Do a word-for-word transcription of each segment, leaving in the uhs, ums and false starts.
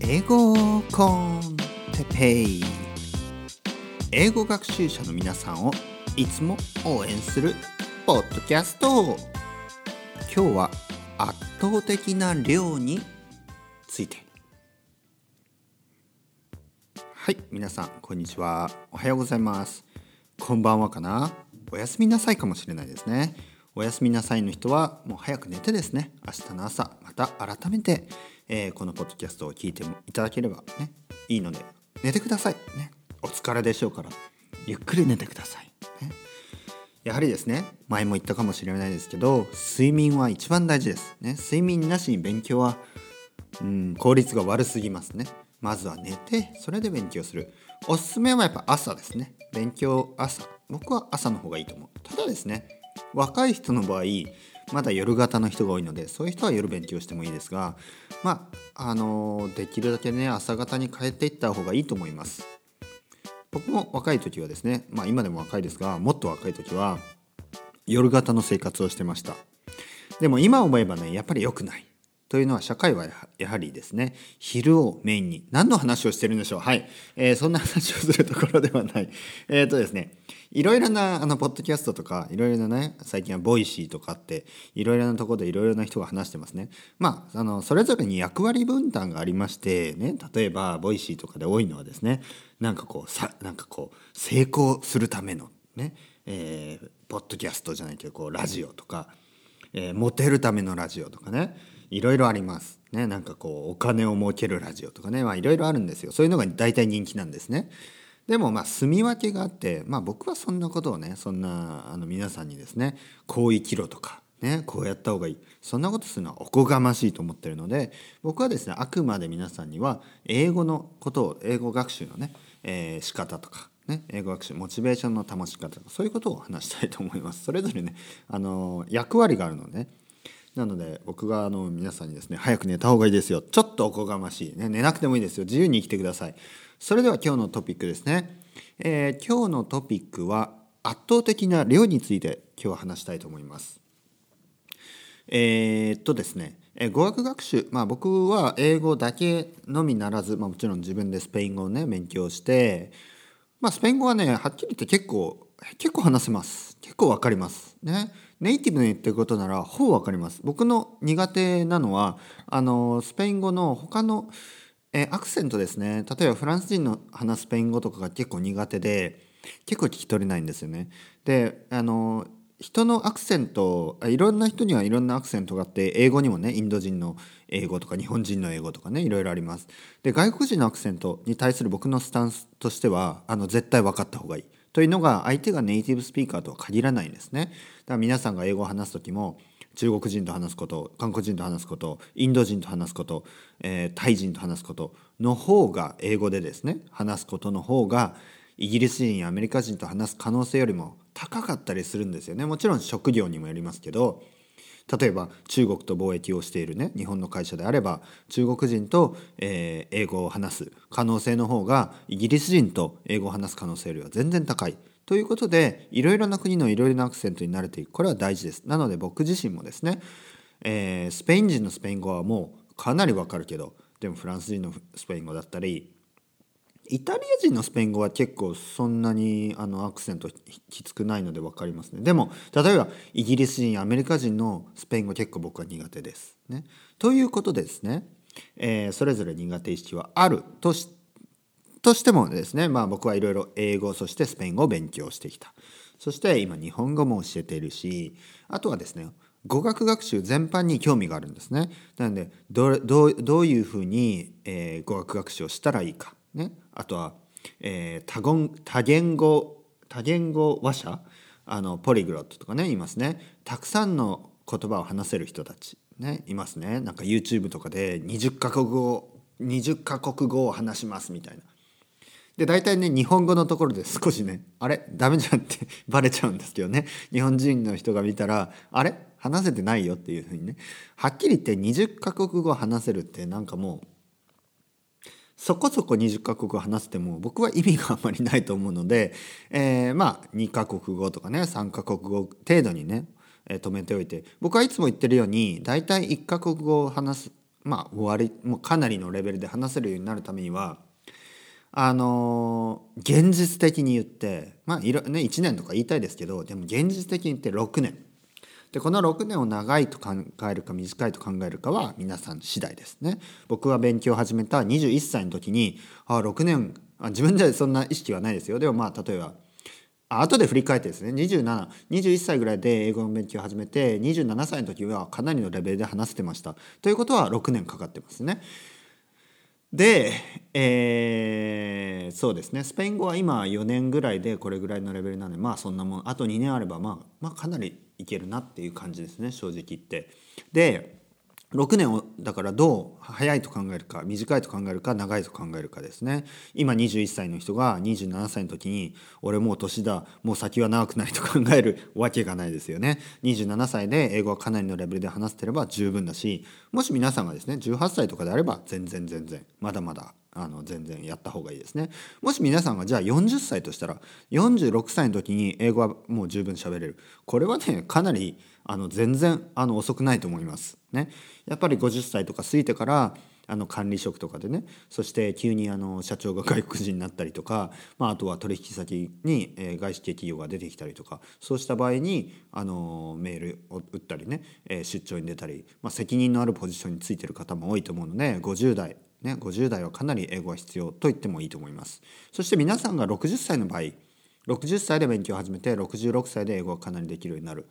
英語コンテペイ、英語学習者の皆さんをいつも応援するポッドキャスト。今日は圧倒的な量について。はい、皆さんこんにちは、おはようございます、こんばんはかな、おやすみなさいかもしれないですね。おやすみなさいの人はもう早く寝てですね、明日の朝また改めて、えー、このポッドキャストを聞いていただければね、いいので寝てください、ね、お疲れでしょうからゆっくり寝てください、ね、やはりですね、前も言ったかもしれないですけど、睡眠は一番大事です、ね、睡眠なしに勉強は、うん、効率が悪すぎますね。まずは寝て、それで勉強する。おすすめはやっぱ朝ですね。勉強朝。僕は朝の方がいいと思う。ただですね、若い人の場合、まだ夜型の人が多いので、そういう人は夜勉強してもいいですが、まあ、あのー、できるだけね、朝型に変えていった方がいいと思います。僕も若い時はですね、まあ今でも若いですが、もっと若い時は、夜型の生活をしてました。でも今思えばね、やっぱり良くない。というのは社会はやはりですね、昼をメインに、何の話をしてるんでしょう。はい、えー、そんな話をするところではない。えーとですね、いろいろなあのポッドキャストとかいろいろなね、最近はボイシーとかっていろいろなところでいろいろな人が話してますね。まああのそれぞれに役割分担がありましてね、例えばボイシーとかで多いのはですね、なんかこうさなんかこう成功するためのね、えー、ポッドキャストじゃないけどこうラジオとか、えー、モテるためのラジオとかね。いろいろありますね。なんかこうお金を儲けるラジオとかね、まあいろいろあるんですよ。そういうのが大体人気なんですね。でもまあ住み分けがあって、まあ僕はそんなことをね、そんなあの皆さんにですね、こう生きろとかね、こうやった方がいい、そんなことするのはおこがましいと思ってるので、僕はですね、あくまで皆さんには英語のことを、英語学習のね、えー、仕方とか。ね、英語学習モチベーションの保ち方とかそういうことを話したいと思います。それぞれね、あの役割があるので、ね。なので僕があの皆さんにですね、早く寝た方がいいですよ、ちょっとおこがましい、ね、寝なくてもいいですよ、自由に生きてください。それでは今日のトピックですね、えー、今日のトピックは圧倒的な量について今日は話したいと思います。えー、っとですね、えー、語学学習、まあ、僕は英語だけのみならず、まあ、もちろん自分でスペイン語をね勉強して、まあ、スペイン語はねはっきり言って結構結構話せます、結構わかりますね。ネイティブの言ってることならほぼ分かります。僕の苦手なのはあのスペイン語の他のえアクセントですね。例えばフランス人の話すスペイン語とかが結構苦手で、結構聞き取れないんですよね。であの人のアクセント、いろんな人にはいろんなアクセントがあって、英語にもねインド人の英語とか日本人の英語とかね、いろいろあります。で外国人のアクセントに対する僕のスタンスとしては、あの絶対分かった方がいいというのが、相手がネイティブスピーカーとは限らないんですね。だから皆さんが英語を話すときも、中国人と話すこと、韓国人と話すこと、インド人と話すこと、えー、タイ人と話すことの方が、英語でですね話すことの方が、イギリス人やアメリカ人と話す可能性よりも高かったりするんですよね。もちろん職業にもよりますけど、例えば中国と貿易をしているね日本の会社であれば、中国人と、えー、英語を話す可能性の方が、イギリス人と英語を話す可能性よりは全然高いということで、いろいろな国のいろいろなアクセントに慣れていく、これは大事です。なので僕自身もですね、えー、スペイン人のスペイン語はもうかなりわかるけど、でもフランス人のスペイン語だったり、イタリア人のスペイン語は結構そんなにあのアクセントきつくないので分かりますね。でも例えばイギリス人やアメリカ人のスペイン語結構僕は苦手です、ね、ということでですね、えー、それぞれ苦手意識はあると し, としてもですね、まあ、僕はいろいろ英語そしてスペイン語を勉強してきた。そして今日本語も教えているし、あとはですね語学学習全般に興味があるんですね。なので ど, ど, どういうふうに、えー、語学学習をしたらいいかね、あとは、えー、多言、多言語、多言語話者、あのポリグロットとかねいますね。たくさんの言葉を話せる人たち、ね、いますね。なんか YouTube とかでにじゅっかこくごを話しますみたいな。で大体ね日本語のところで少しねあれダメじゃんってバレちゃうんですけどね、日本人の人が見たらあれ話せてないよっていうふうにね、はっきり言ってにじゅっかこくご話せるってなんかもうそこそこにじゅっかこく話せても僕は意味があんまりないと思うので、えー、まあにかこくごとかねさんかこくご程度にね、えー、止めておいて、僕はいつも言ってるようにだいたいいっかこくごを話す、まあ割もうかなりのレベルで話せるようになるためには、あのー、現実的に言って、まあいろね、いちねんとか言いたいですけど、でも現実的に言ってろくねんで、このろくねんを長いと考えるか短いと考えるかは皆さん次第ですね。僕は勉強を始めたにじゅういっさいの時に、あろくねん、あ自分じゃそんな意識はないですよ。でもまあ例えばあ後で振り返ってですね、にじゅうなな、にじゅういっさいぐらいで英語の勉強を始めて、にじゅうななさいの時はかなりのレベルで話せてました。ということはろくねんかかってますね。で、えー、そうですね、スペイン語は今よねんぐらいでこれぐらいのレベルなので、まあそんなもん、あとにねんあれば、まあ、まあかなりいけるなっていう感じですね、正直言って。で、ろくねんをだからどう早いと考えるか短いと考えるか長いと考えるかですね。今にじゅういっさいの人がにじゅうななさいの時に、俺もう年だ、もう先は長くないと考えるわけがないですよね。にじゅうななさいで英語はかなりのレベルで話せてれば十分だし、もし皆さんがですねじゅうはっさいとかであれば全然全然まだまだあの全然やった方がいいですね。もし皆さんがじゃあよんじゅっさいとしたら、よんじゅうろくさいの時に英語はもう十分喋れる、これはねかなりあの全然あの遅くないと思いますね。やっぱりごじゅっさいとか過ぎてから、あの管理職とかでね、そして急にあの社長が外国人になったりとか、まあ、あとは取引先に外資系企業が出てきたりとか、そうした場合にあのメールを打ったりね、出張に出たり、まあ、責任のあるポジションについてる方も多いと思うので、ごじゅうだいね、ごじゅうだいはかなり英語が必要と言ってもいいと思います。そして皆さんがろくじゅっさいの場合、ろくじゅっさいで勉強を始めてろくじゅうろくさいで英語がかなりできるようになる、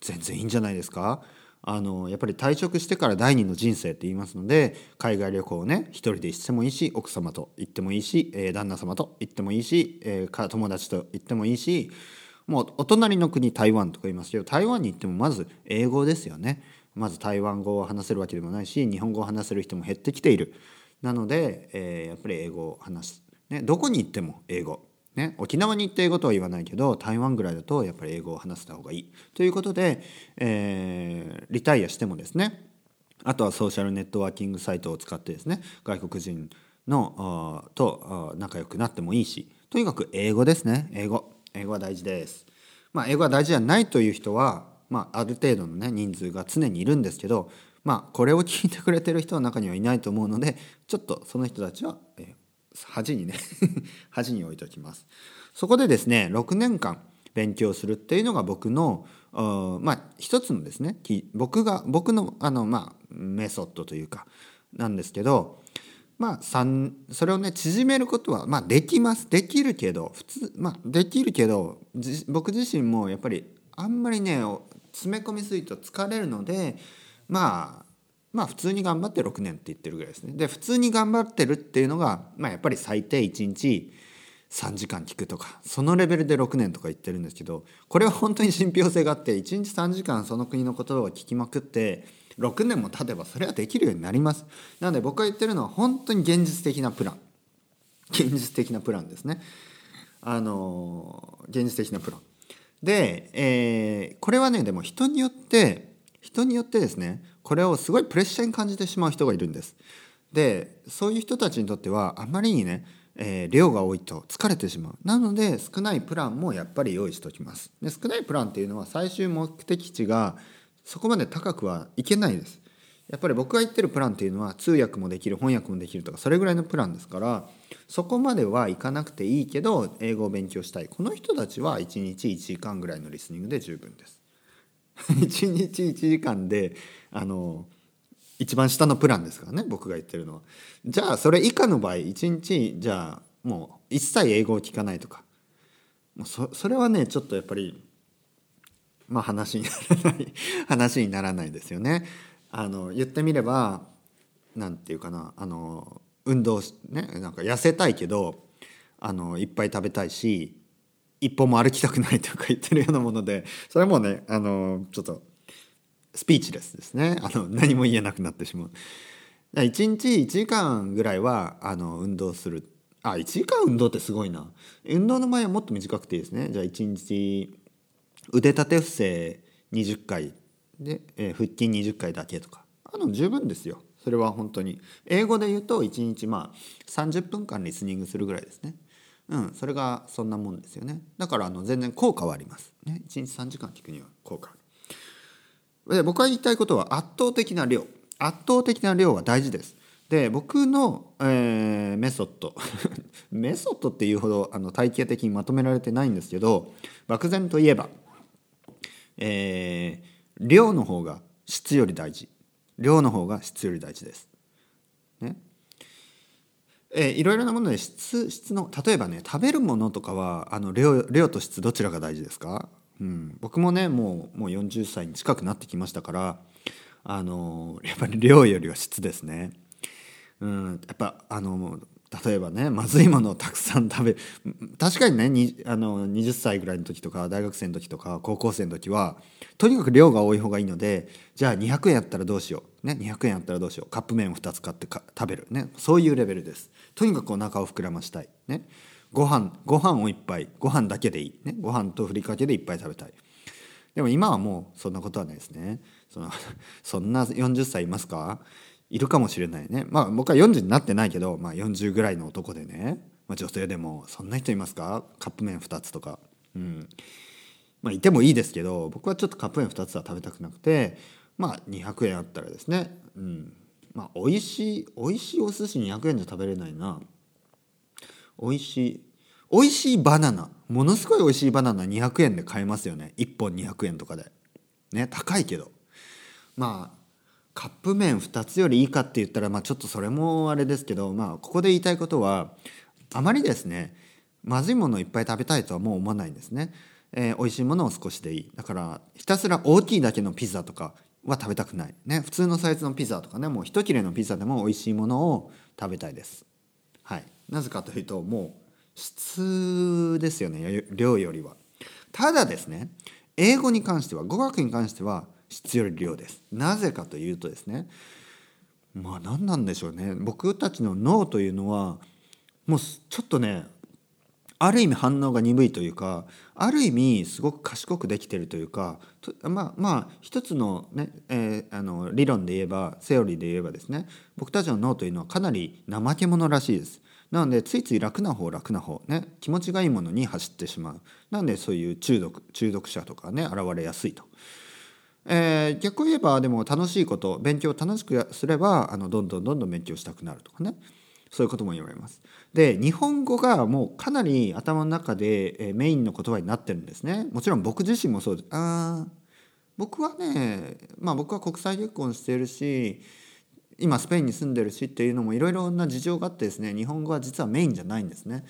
全然いいんじゃないですか。あのやっぱり退職してから第二の人生って言いますので、海外旅行をね一人でしてもいいし、奥様と行ってもいいし、えー、旦那様と行ってもいいし、えー、友達と行ってもいいし、もうお隣の国台湾とか言いますけど、台湾に行ってもまず英語ですよね。まず台湾語を話せるわけでもないし、日本語を話せる人も減ってきている。なので、えー、やっぱり英語を話す、ね、どこに行っても英語、ね、沖縄に行って英語とは言わないけど、台湾ぐらいだとやっぱり英語を話せた方がいいということで、えー、リタイアしてもですね、あとはソーシャルネットワーキングサイトを使ってですね、外国人のあとあ仲良くなってもいいし、とにかく英語ですね。英語英語は大事です、まあ、英語は大事じゃないという人は、まあ、ある程度の、ね、人数が常にいるんですけど、まあ、これを聞いてくれてる人の中にはいないと思うので、ちょっとその人たちは、えー、恥にね恥に置いておきます。そこでですね、ろくねんかん勉強するっていうのが僕のまあ一つのですね、僕が僕のあのまあメソッドというかなんですけど、まあさんそれをね縮めることはまあできます。できるけど普通まあできるけど僕自身もやっぱりあんまりね詰め込みすぎると疲れるので、まあ、まあ普通に頑張ってろくねんって言ってるぐらいですね。で普通に頑張ってるっていうのが、まあ、やっぱり最低いちにちさんじかん聞くとか、そのレベルでろくねんとか言ってるんですけど、これは本当に信憑性があって、いちにちさんじかんその国の言葉を聞きまくってろくねんも経てばそれはできるようになります。なので僕が言ってるのは本当に現実的なプラン、現実的なプランですね。あの現実的なプランで、えー、これはねでも人によって人によってですね、これをすごいプレッシャーに感じてしまう人がいるんです。で、そういう人たちにとってはあまりにね、えー、量が多いと疲れてしまう。なので少ないプランもやっぱり用意しておきます。で、少ないプランっていうのは最終目的地がそこまで高くはいけないです。やっぱり僕が言ってるプランっていうのは通訳もできる、翻訳もできるとかそれぐらいのプランですから、そこまではいかなくていいけど英語を勉強したい。この人たちはいちにちいちじかんぐらいのリスニングで十分です。いちにちいちじかんであの一番下のプランですからね、僕が言ってるのは。じゃあそれ以下の場合、いちにちじゃあもう一切英語を聞かないとか、もう そ, それはねちょっとやっぱりまあ話にならない話にならないですよね。あの言ってみればなんていうかな、あの運動ね、なんか痩せたいけどあのいっぱい食べたいし一歩も歩きたくないとか言ってるようなもので、それはもうねあのちょっとスピーチレスですね。あの何も言えなくなってしまう。いちにちいちじかんぐらいはあの運動する。あ、いちじかん運動ってすごいな。運動の前はもっと短くていいですね。じゃあいちにち腕立て伏せにじゅっかいで、えー、腹筋にじゅっかいだけとか、あの十分ですよ。それは本当に英語で言うといちにちまあさんじゅっぷんかんリスニングするぐらいですね。うん、それがそんなもんですよね。だからあの全然効果はあります、ね、いちにちさんじかん聞くには効果ある。で僕が言いたいことは圧倒的な量、圧倒的な量は大事です。で僕の、えー、メソッドメソッドっていうほどあの体系的にまとめられてないんですけど、漠然といえば、えー、量の方が質より大事量の方が質より大事です、ねえー、いろいろなもので質質の例えばね、食べるものとかはあの 量, 量と質どちらが大事ですか、うん、僕もねもう、もうよんじゅっさいに近くなってきましたから、あのやっぱり量よりは質ですね。うん、やっぱあの例えばね、まずいものをたくさん食べる、確かにねにあのはたちぐらいの時とか大学生の時とか高校生の時はとにかく量が多い方がいいので、じゃあにひゃくえんやったらどうしよう、ね、にひゃくえんやったらどうしよう、カップ麺をふたつ買ってか食べる、ね、そういうレベルです。とにかくお腹を膨らましたい、ね、ご飯ご飯をいっぱい、ご飯だけでいい、ね、ご飯とふりかけでいっぱい食べたい。でも今はもうそんなことはないですね。そのそんなよんじゅっさいいますか？いるかもしれないね。まあ僕はよんじゅうになってないけど、まあ、よんじゅうぐらいの男でね、まあ、女性でもそんな人いますか？カップ麺ふたつとか、うん、まあいてもいいですけど、僕はちょっとカップ麺ふたつは食べたくなくて、まあにひゃくえんあったらですね、うん、まあおいしいおいしいお寿司にひゃくえんじゃ食べれないな。おいしいおいしいバナナ、ものすごいおいしいバナナにひゃくえんで買えますよね。いっぽんにひゃくえんとかでね、高いけど、まあカップ麺ふたつよりいいかって言ったら、まあ、ちょっとそれもあれですけど、まあ、ここで言いたいことはあまりですね、まずいものをいっぱい食べたいとはもう思わないんですね、えー、美味しいものを少しでいい。だからひたすら大きいだけのピザとかは食べたくない、ね、普通のサイズのピザとかね、もう一切れのピザでも美味しいものを食べたいです、はい、なぜかというともう質ですよね、量よりは。ただですね、英語に関しては、語学に関しては質より量です。なぜかというとですね、まあ何なんでしょうね、僕たちの脳というのはもうちょっとね、ある意味反応が鈍いというか、ある意味すごく賢くできてるというか、とまあまあ一つのね、えー、あの理論で言えば、セオリーで言えばですね、僕たちの脳というのはかなり怠け者らしいです。なのでついつい楽な方楽な方ね、気持ちがいいものに走ってしまう。なのでそういう中毒中毒者とかね、現れやすいと。えー、逆を言えば、でも楽しいこと、勉強を楽しくすればあのどんどんどんどん勉強したくなるとかね、そういうことも言われます。で日本語がもうかなり頭の中で、えー、メインの言葉になってるんですね。もちろん僕自身もそうです。あ僕はね、まあ僕は国際結婚してるし、今スペインに住んでるしっていうのもいろいろな事情があってですね、日本語は実はメインじゃないんですね。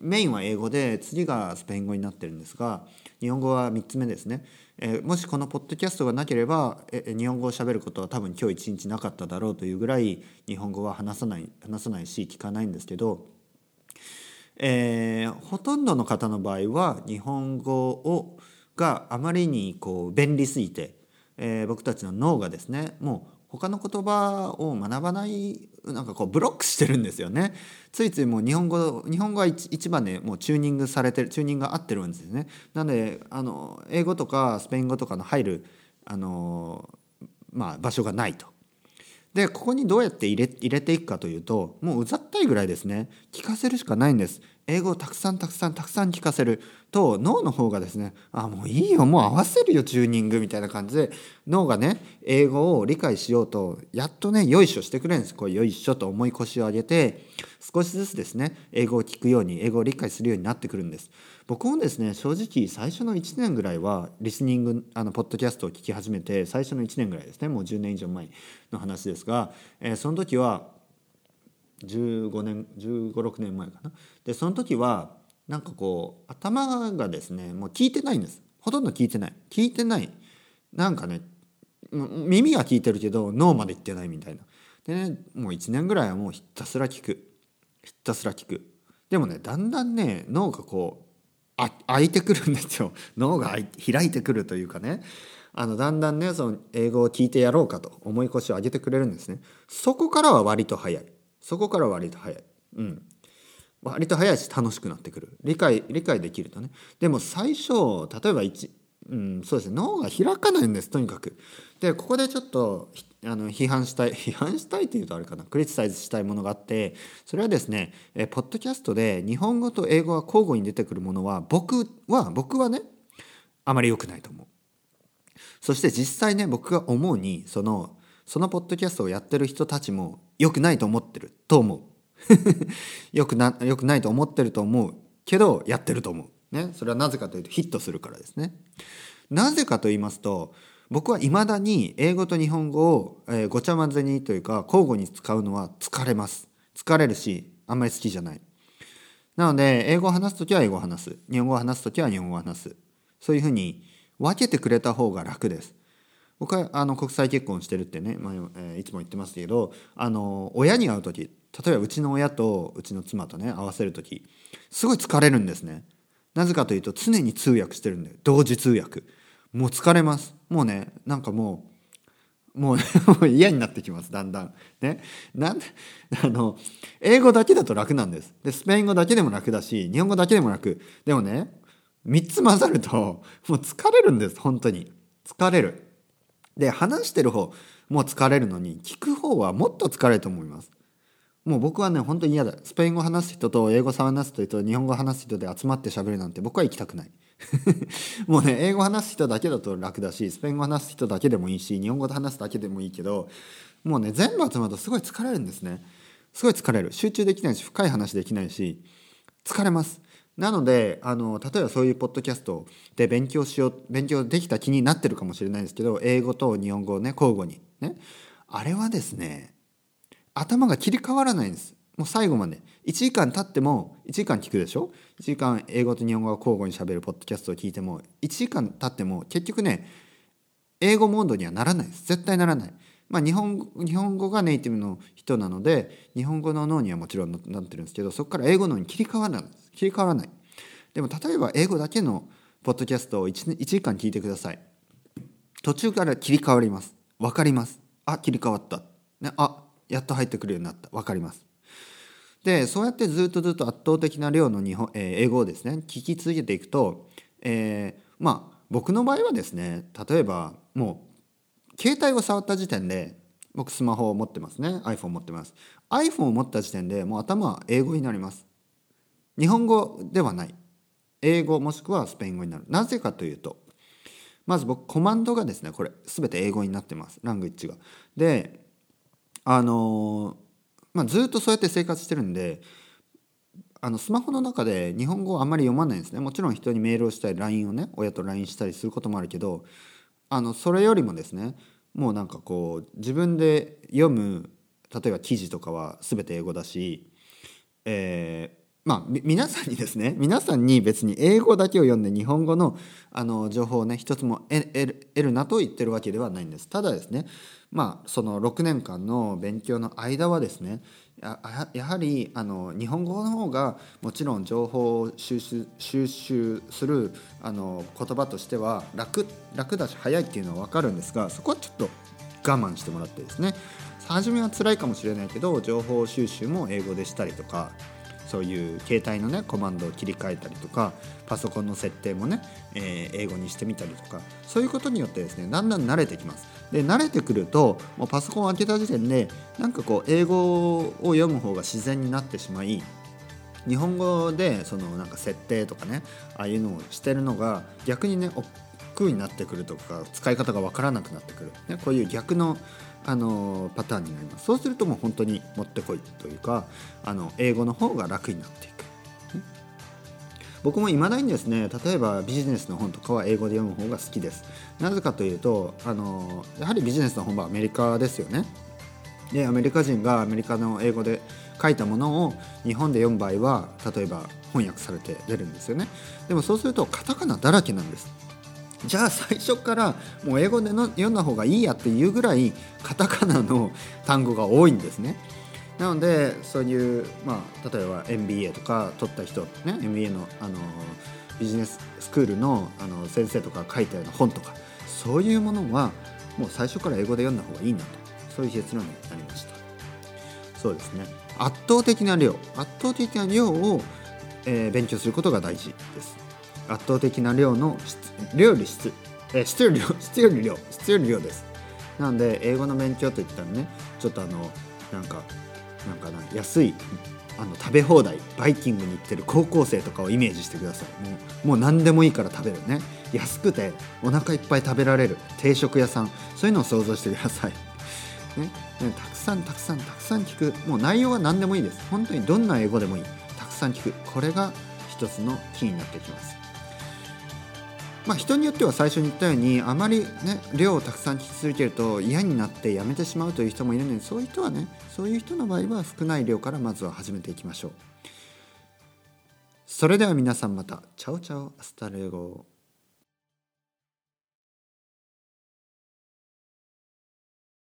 メインは英語で、次がスペイン語になってるんですが、日本語はみっつめですね、えー、もしこのポッドキャストがなければ、え日本語を喋ることは多分今日一日なかっただろうというぐらい、日本語は話さない話さないし聞かないんですけど、えー、ほとんどの方の場合は日本語をがあまりにこう便利すぎて、えー、僕たちの脳がですね、もう他の言葉を学ばない、なんかこうブロックしてるんですよね。ついついもう日本語日本語は 一, 一番で、ね、もうチューニングされてる、チューニングが合ってるんですよね。なのであの英語とかスペイン語とかの入るあの、まあ、場所がないと。でここにどうやって入 れ, 入れていくかというと、もううざったいぐらいですね、聞かせるしかないんです。英語をたくさんたくさんたくさん聞かせると、脳の方がですね、あもういいよ、もう合わせるよチューニングみたいな感じで、脳がね英語を理解しようとやっとね、よいしょしてくれるんです。こうよいしょと重い腰を上げて、少しずつですね英語を聞くように、英語を理解するようになってくるんです。僕もですね、正直最初のいちねんぐらいはリスニング、あのポッドキャストを聞き始めて最初のいちねんぐらいですね、もうじゅうねん以上前の話ですが、えー、その時はじゅうごねんじゅうごろくねんまえかな。でその時はなんかこう頭がですね、もう聞いてないんです。ほとんど聞いてない聞いてないなんかね、耳は聞いてるけど脳までいってないみたいな。でね、もういちねんぐらいはもうひたすら聞くひたすら聞く。でもね、だんだんね脳がこうあ開いてくるんですよ。脳が開い、開いてくるというかね、あのだんだんね、その英語を聞いてやろうかと思い腰を上げてくれるんですね。そこからは割と早いそこからは割と早い、うん、割と早いし楽しくなってくる。理解理解できるとね。でも最初例えば一、うん、そうですね、脳が開かないんです、とにかく。でここでちょっとあの批判したい批判したいというとあれかな、クリティサイズしたいものがあって、それはですね、えポッドキャストで日本語と英語が交互に出てくるものは、僕は僕はねあまり良くないと思う。そして実際ね、僕が思うにそのそのポッドキャストをやってる人たちも良くないと思ってると思う良くな、良くないと思ってると思うけどやってると思う、ね、それはなぜかというとヒットするからですね。なぜかと言いますと、僕はいまだに英語と日本語を、えー、ごちゃ混ぜにというか交互に使うのは疲れます。疲れるしあんまり好きじゃない。なので英語を話すときは英語を話す、日本語を話すときは日本語を話す、そういうふうに分けてくれた方が楽です。僕はあの国際結婚してるってね、まあえー、いつも言ってますけど、あの親に会うとき、例えばうちの親とうちの妻とね合わせるときすごい疲れるんですね。なぜかというと常に通訳してるんで、同時通訳、もう疲れます。もうね、なんかもうもう、ね、もう嫌になってきます、だんだんね。なんであの英語だけだと楽なんです。でスペイン語だけでも楽だし日本語だけでも楽でもね、みっつ混ざるともう疲れるんです。本当に疲れる。で話してる方も疲れるのに聞く方はもっと疲れると思います。もう僕はね本当に嫌だ。スペイン語話す人と英語話す人と日本語話す人で集まって喋るなんて僕は行きたくないもうね、英語話す人だけだと楽だしスペイン語話す人だけでもいいし日本語で話すだけでもいいけど、もうね全部集まるとすごい疲れるんですね。すごい疲れる。集中できないし深い話できないし疲れます。なのであの例えばそういうポッドキャストで勉強しよう、勉強できた気になってるかもしれないですけど、英語と日本語をね交互にね、あれはですね頭が切り替わらないんです。もう最後までいちじかん経ってもいちじかん聞くでしょ。いちじかん英語と日本語が交互にしゃべるポッドキャストを聞いてもいちじかん経っても結局ね英語モードにはならないです。絶対ならない。まあ、日本、日本語がネイティブの人なので日本語の脳にはもちろんなってるんですけど、そこから英語の脳に切り替わらないんです。切り替わらない。でも例えば英語だけのポッドキャストを 1, いちじかん聞いてください。途中から切り替わります。分かります。あ、切り替わった、ね、あ、やっと入ってくるようになった。分かります。でそうやってずっとずっと圧倒的な量の日本、えー、英語をですね聞き続けていくと、えー、まあ僕の場合はですね、例えばもう携帯を触った時点で、僕スマホを持ってますね、 iPhone 持ってます。 iPhone を持った時点でもう頭は英語になります。日本語ではない、英語もしくはスペイン語になる。なぜかというと、まず僕コマンドがですね、これ全て英語になってます、ラングイッジが。であのーまあ、ずっとそうやって生活してるんで、あのスマホの中で日本語をあんまり読まないんですね。もちろん人にメールをしたり ライン をね、親と ライン したりすることもあるけど、あのそれよりもですね、もうなんかこう自分で読む例えば記事とかは全て英語だし、えー、まあ皆さんにですね、皆さんに別に英語だけを読んで日本語の、あの情報をね一つも得るなと言ってるわけではないんです。ただですね、まあ、そのろくねんかんの勉強の間はですね、や、やはりあの日本語の方がもちろん情報を収集、収集するあの言葉としては 楽、楽だし早いっていうのは分かるんですが、そこはちょっと我慢してもらってですね、初めは辛いかもしれないけど情報収集も英語でしたりとか、そういう携帯のねコマンドを切り替えたりとか、パソコンの設定もね、えー、英語にしてみたりとか、そういうことによってですねだんだん慣れてきます。で慣れてくると、もうパソコンを開けた時点でなんかこう英語を読む方が自然になってしまい、日本語でそのなんか設定とかね、ああいうのをしてるのが逆にね億劫になってくるとか、使い方が分からなくなってくる、ね、こういう逆のあのパターンになります。そうするともう本当にもってこいというか、あの英語の方が楽になっていく、ね、僕もいまだにですね、例えばビジネスの本とかは英語で読む方が好きです。なぜかというと、あのやはりビジネスの本はアメリカですよね。でアメリカ人がアメリカの英語で書いたものを日本で読む場合は、例えば翻訳されて出るんですよね。でもそうするとカタカナだらけなんです。じゃあ最初からもう英語での読んだ方がいいやっていうぐらいカタカナの単語が多いんですね。なのでそういう、まあ、例えば エムビーエー とか取った人、ね、エムビーエー の、あのビジネススクール の, あの先生とか書いたような本とか、そういうものはもう最初から英語で読んだ方がいいなと、そういう結論になりました。そうですね、圧倒的な量圧倒的な量を、えー、勉強することが大事です。圧倒的な量の質、量より質、え、質より量、質より量、質より量です。なので英語の勉強といったらね、ちょっとあのなんかなんかな安いあの食べ放題バイキングに行ってる高校生とかをイメージしてください。もう、もう何でもいいから食べるね。安くてお腹いっぱい食べられる定食屋さん、そういうのを想像してください。ね、たくさんたくさんたくさん聞く。もう内容は何でもいいです。本当にどんな英語でもいい。たくさん聞く。これが一つのキーになってきます。まあ、人によっては最初に言ったようにあまり、ね、量をたくさん聞き続けると嫌になってやめてしまうという人もいるので、そういう人はね、そういう人の場合は少ない量からまずは始めていきましょう。それでは皆さんまた。チャオチャオアスタレゴ。